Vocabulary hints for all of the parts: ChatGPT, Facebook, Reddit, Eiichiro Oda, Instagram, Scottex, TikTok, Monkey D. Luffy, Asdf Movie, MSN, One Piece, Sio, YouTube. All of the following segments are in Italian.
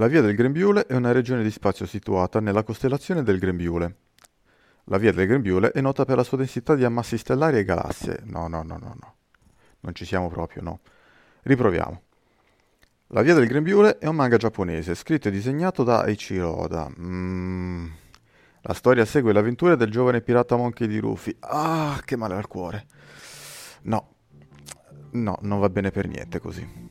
La Via del Grembiule è una regione di spazio situata nella costellazione del Grembiule. La Via del Grembiule è nota per la sua densità di ammassi stellari e galassie. No. Non ci siamo proprio, no. Riproviamo. La Via del Grembiule è un manga giapponese, scritto e disegnato da Eiichiro Oda. La storia segue l'avventura del giovane pirata Monkey D. Luffy. Ah, che male al cuore. No, non va bene per niente così.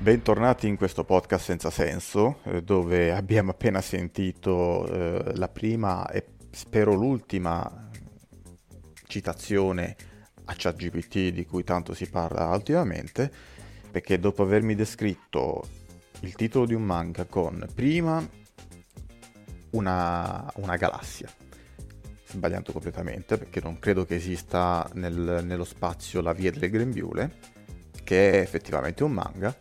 Bentornati in questo podcast senza senso, dove abbiamo appena sentito la prima e spero l'ultima citazione a ChatGPT di cui tanto si parla ultimamente, perché dopo avermi descritto il titolo di un manga con prima una galassia, sbagliando completamente perché non credo che esista nello spazio la Via del Grembiule, che è effettivamente un manga,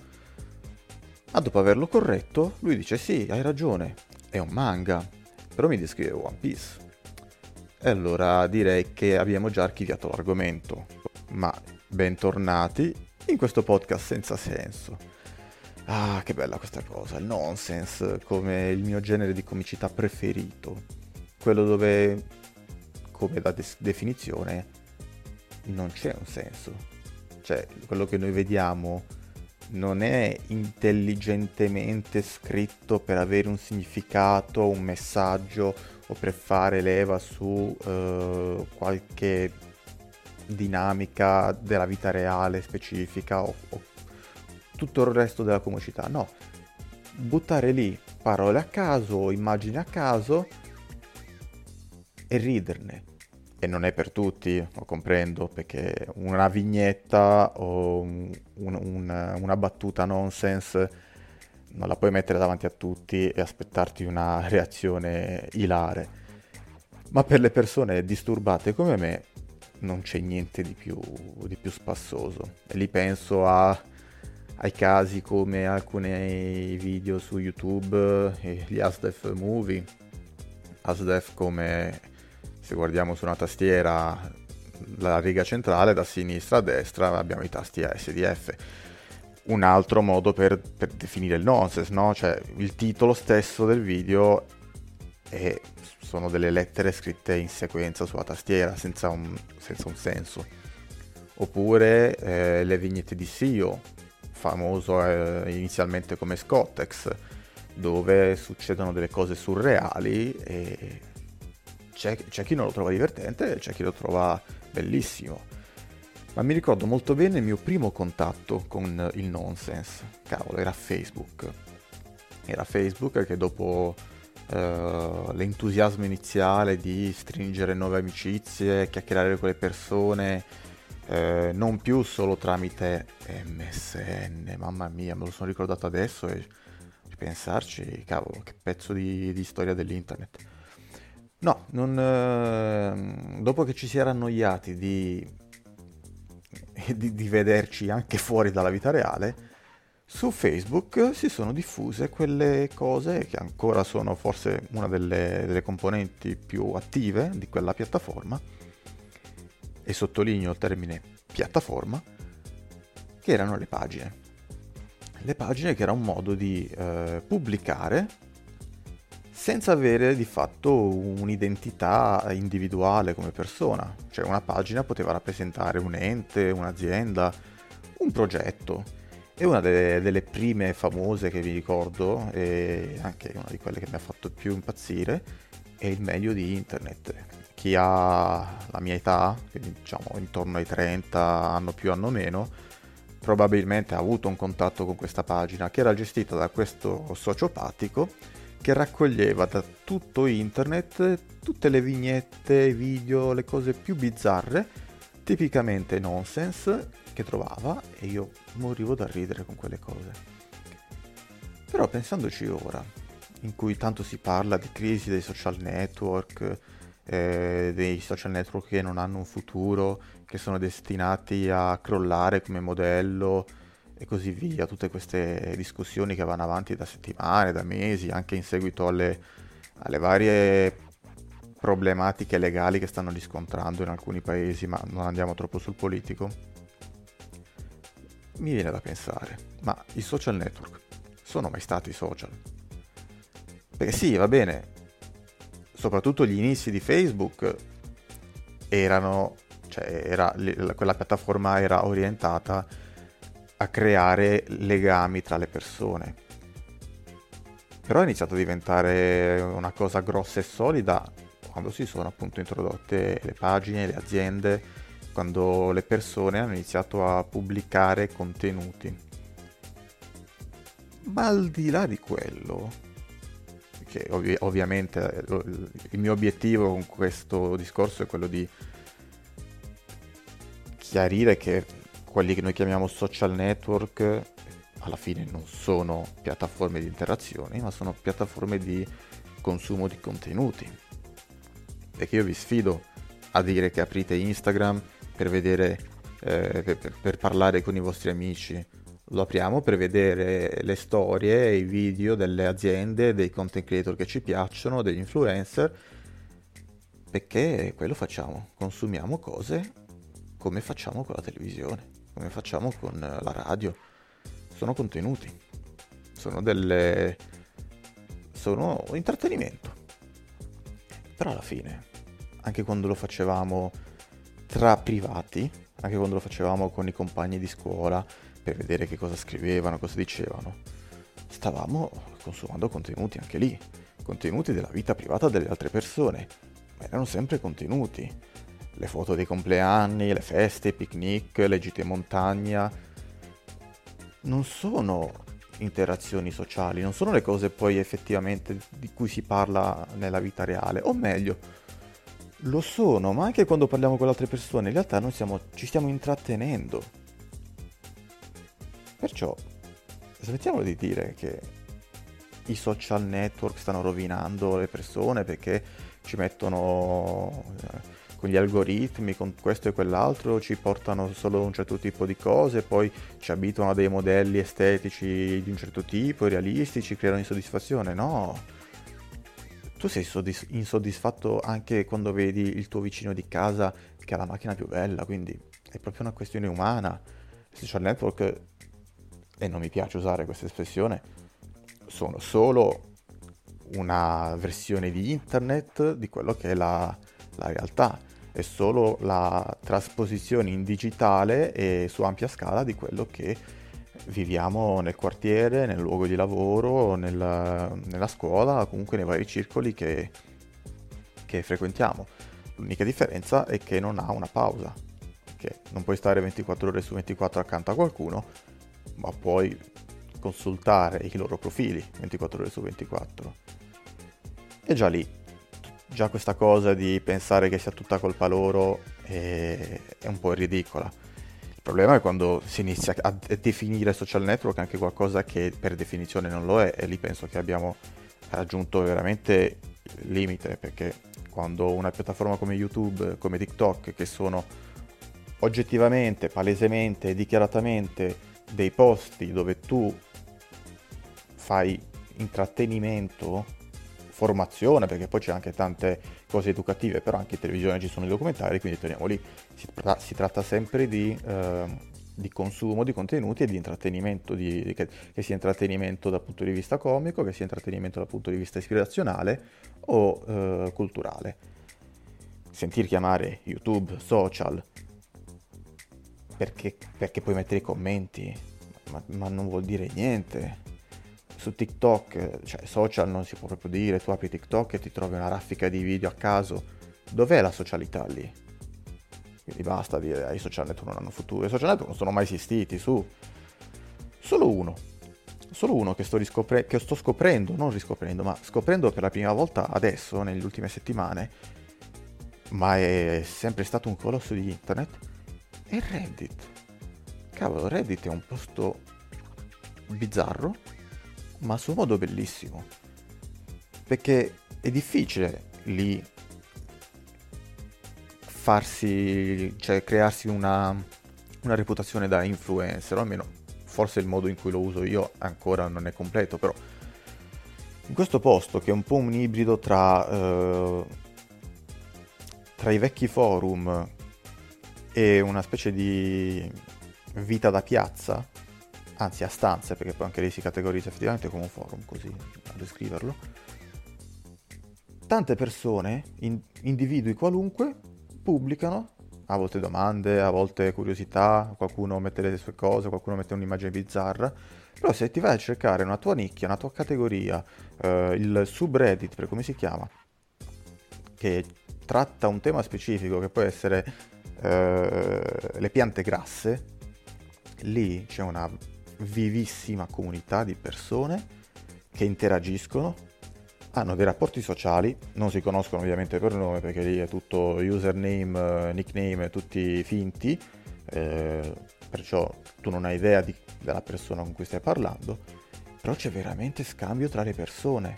ma dopo averlo corretto lui dice sì, hai ragione, è un manga, però mi descrive One Piece. E allora direi che abbiamo già archiviato l'argomento, ma bentornati in questo podcast senza senso. Ah, che bella questa cosa, il nonsense come il mio genere di comicità preferito, quello dove, come da definizione, non c'è un senso, cioè quello che noi vediamo non è intelligentemente scritto per avere un significato, un messaggio o per fare leva su qualche dinamica della vita reale specifica o tutto il resto della comicità. No, buttare lì parole a caso, immagini a caso e riderne. E non è per tutti, lo comprendo, perché una vignetta o una battuta nonsense non la puoi mettere davanti a tutti e aspettarti una reazione ilare. Ma per le persone disturbate come me non c'è niente di più spassoso. E lì penso ai casi come alcuni video su YouTube, gli Asdf Movie, Asdf come... Se guardiamo su una tastiera la riga centrale, da sinistra a destra abbiamo i tasti Asdf. Un altro modo per definire il nonsense, no? Cioè il titolo stesso del video sono delle lettere scritte in sequenza sulla tastiera, senza un senso. Oppure le vignette di Sio, famoso inizialmente come Scottex, dove succedono delle cose surreali e... C'è chi non lo trova divertente, c'è chi lo trova bellissimo. Ma mi ricordo molto bene il mio primo contatto con il nonsense. Cavolo, era Facebook. Era Facebook che dopo l'entusiasmo iniziale di stringere nuove amicizie, chiacchierare con le persone, non più solo tramite MSN, mamma mia, me lo sono ricordato adesso e ripensarci, cavolo, che pezzo di storia dell'internet. No, dopo che ci si era annoiati di vederci anche fuori dalla vita reale, su Facebook si sono diffuse quelle cose che ancora sono forse una delle componenti più attive di quella piattaforma, e sottolineo il termine piattaforma, che erano le pagine. Le pagine che era un modo di pubblicare senza avere di fatto un'identità individuale come persona. Cioè una pagina poteva rappresentare un ente, un'azienda, un progetto. E una delle prime famose che vi ricordo, e anche una di quelle che mi ha fatto più impazzire, è il meglio di internet. Chi ha la mia età, quindi diciamo intorno ai 30, anno più anno meno, probabilmente ha avuto un contatto con questa pagina che era gestita da questo sociopatico che raccoglieva da tutto internet tutte le vignette, i video, le cose più bizzarre, tipicamente nonsense, che trovava, e io morivo da ridere con quelle cose. Però pensandoci ora, in cui tanto si parla di crisi dei social network, dei social network che non hanno un futuro, che sono destinati a crollare come modello e così via. Tutte queste discussioni che vanno avanti da settimane, da mesi, anche in seguito alle varie problematiche legali che stanno riscontrando in alcuni paesi, ma non andiamo troppo sul politico. Mi viene da pensare, ma i social network sono mai stati social? Perché sì, va bene, soprattutto gli inizi di Facebook quella piattaforma era orientata a creare legami tra le persone, però è iniziato a diventare una cosa grossa e solida quando si sono appunto introdotte le pagine, le aziende, quando le persone hanno iniziato a pubblicare contenuti. Ma al di là di quello, che ovviamente il mio obiettivo con questo discorso è quello di chiarire che quelli che noi chiamiamo social network alla fine non sono piattaforme di interazione, ma sono piattaforme di consumo di contenuti. Perché io vi sfido a dire che aprite Instagram per vedere, per parlare con i vostri amici. Lo apriamo per vedere le storie e i video delle aziende, dei content creator che ci piacciono, degli influencer, perché quello facciamo, consumiamo cose come facciamo con la televisione, come facciamo con la radio. Sono contenuti, sono intrattenimento. Però alla fine, anche quando lo facevamo tra privati, anche quando lo facevamo con i compagni di scuola per vedere che cosa scrivevano, cosa dicevano, stavamo consumando contenuti anche lì, contenuti della vita privata delle altre persone, ma erano sempre contenuti. Le foto dei compleanni, le feste, i picnic, le gite in montagna, non sono interazioni sociali, non sono le cose poi effettivamente di cui si parla nella vita reale, o meglio, lo sono, ma anche quando parliamo con le altre persone in realtà noi ci stiamo intrattenendo. Perciò smettiamo di dire che i social network stanno rovinando le persone perché ci mettono con gli algoritmi, con questo e quell'altro, ci portano solo un certo tipo di cose, poi ci abituano a dei modelli estetici di un certo tipo, realistici, creano insoddisfazione. No! Tu sei insoddisfatto anche quando vedi il tuo vicino di casa che ha la macchina più bella, quindi è proprio una questione umana. I social network, e non mi piace usare questa espressione, sono solo una versione di internet di quello che è la realtà, è solo la trasposizione in digitale e su ampia scala di quello che viviamo nel quartiere, nel luogo di lavoro, nella scuola, comunque nei vari circoli che frequentiamo. L'unica differenza è che non ha una pausa, che non puoi stare 24 ore su 24 accanto a qualcuno, ma puoi consultare i loro profili 24 ore su 24. E già lì, già questa cosa di pensare che sia tutta colpa loro è un po' ridicola. Il problema è quando si inizia a definire social network anche qualcosa che per definizione non lo è, e lì penso che abbiamo raggiunto veramente il limite, perché quando una piattaforma come YouTube, come TikTok, che sono oggettivamente, palesemente, dichiaratamente dei posti dove tu fai intrattenimento, formazione, perché poi c'è anche tante cose educative, però anche in televisione ci sono i documentari, quindi torniamo lì, si tratta sempre di consumo di contenuti e di intrattenimento, che sia intrattenimento dal punto di vista comico, che sia intrattenimento dal punto di vista ispirazionale o culturale. Sentir chiamare YouTube social perché puoi mettere i commenti, ma non vuol dire niente. Su TikTok, cioè social non si può proprio dire, tu apri TikTok e ti trovi una raffica di video a caso, dov'è la socialità lì? Quindi basta dire i social network non hanno futuro, i social network non sono mai esistiti, su. Solo uno che sto scoprendo per la prima volta adesso, nelle ultime settimane, ma è sempre stato un colosso di internet, è Reddit. Cavolo, Reddit è un posto bizzarro, ma a suo modo bellissimo, perché è difficile lì farsi, cioè crearsi una reputazione da influencer, o almeno forse il modo in cui lo uso io ancora non è completo, però in questo posto che è un po' un ibrido tra i vecchi forum e una specie di vita da piazza, anzi a stanze, perché poi anche lì si categorizza effettivamente come un forum, così a descriverlo, tante persone, individui qualunque, pubblicano a volte domande, a volte curiosità, qualcuno mette le sue cose, qualcuno mette un'immagine bizzarra, però se ti vai a cercare una tua nicchia, una tua categoria, il subreddit, per come si chiama, che tratta un tema specifico, che può essere le piante grasse, lì c'è una vivissima comunità di persone che interagiscono, hanno dei rapporti sociali, non si conoscono ovviamente per nome perché lì è tutto username, nickname, tutti finti, perciò tu non hai idea della persona con cui stai parlando, però c'è veramente scambio tra le persone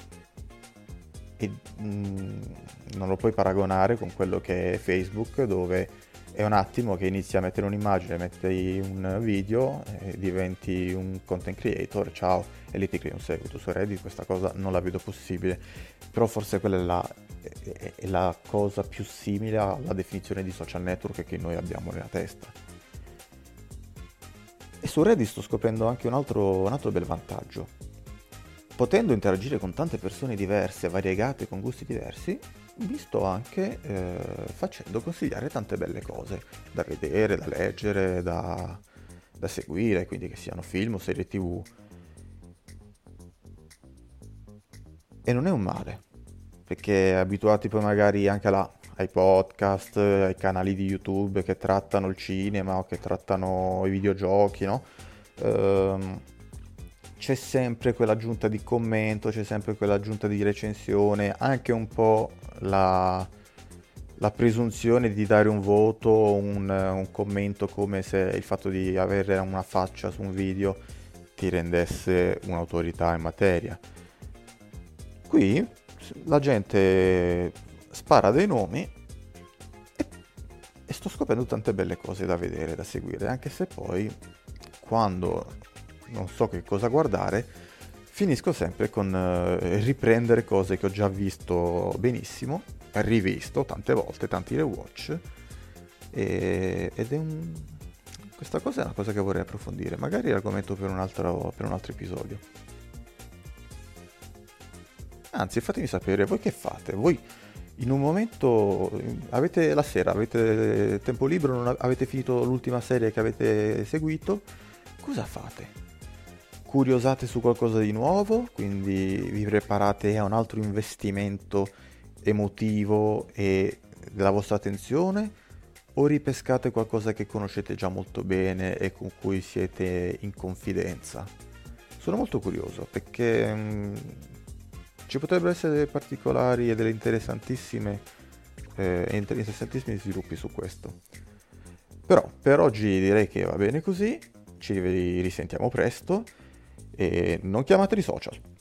e non lo puoi paragonare con quello che è Facebook, dove è un attimo che inizi a mettere un'immagine, metti un video e diventi un content creator, ciao, e lì ti crei un seguito. Su Reddit questa cosa non la vedo possibile, però forse quella è la cosa più simile alla definizione di social network che noi abbiamo nella testa. E su Reddit sto scoprendo anche un altro bel vantaggio: potendo interagire con tante persone diverse, variegate, con gusti diversi, vi sto anche facendo consigliare tante belle cose da vedere, da leggere, da seguire, quindi che siano film o serie TV. E non è un male, perché abituati poi magari anche ai podcast, ai canali di YouTube che trattano il cinema o che trattano i videogiochi, no? C'è sempre quell'aggiunta di commento, c'è sempre quell'aggiunta di recensione, anche un po' la presunzione di dare un voto, un commento, come se il fatto di avere una faccia su un video ti rendesse un'autorità in materia. Qui la gente spara dei nomi e sto scoprendo tante belle cose da vedere, da seguire, anche se poi quando non so che cosa guardare, finisco sempre con riprendere cose che ho già visto benissimo, rivisto tante volte, tanti rewatch, questa cosa è una cosa che vorrei approfondire, magari l'argomento per un altro episodio. Anzi, fatemi sapere, voi che fate? Voi in un momento, avete la sera, avete tempo libero, non avete finito l'ultima serie che avete seguito, cosa fate? Curiosate su qualcosa di nuovo, quindi vi preparate a un altro investimento emotivo e della vostra attenzione, o ripescate qualcosa che conoscete già molto bene e con cui siete in confidenza? Sono molto curioso, perché ci potrebbero essere dei particolari e delle interessantissimi sviluppi su questo. Però per oggi direi che va bene così, ci risentiamo presto. E non chiamateli social.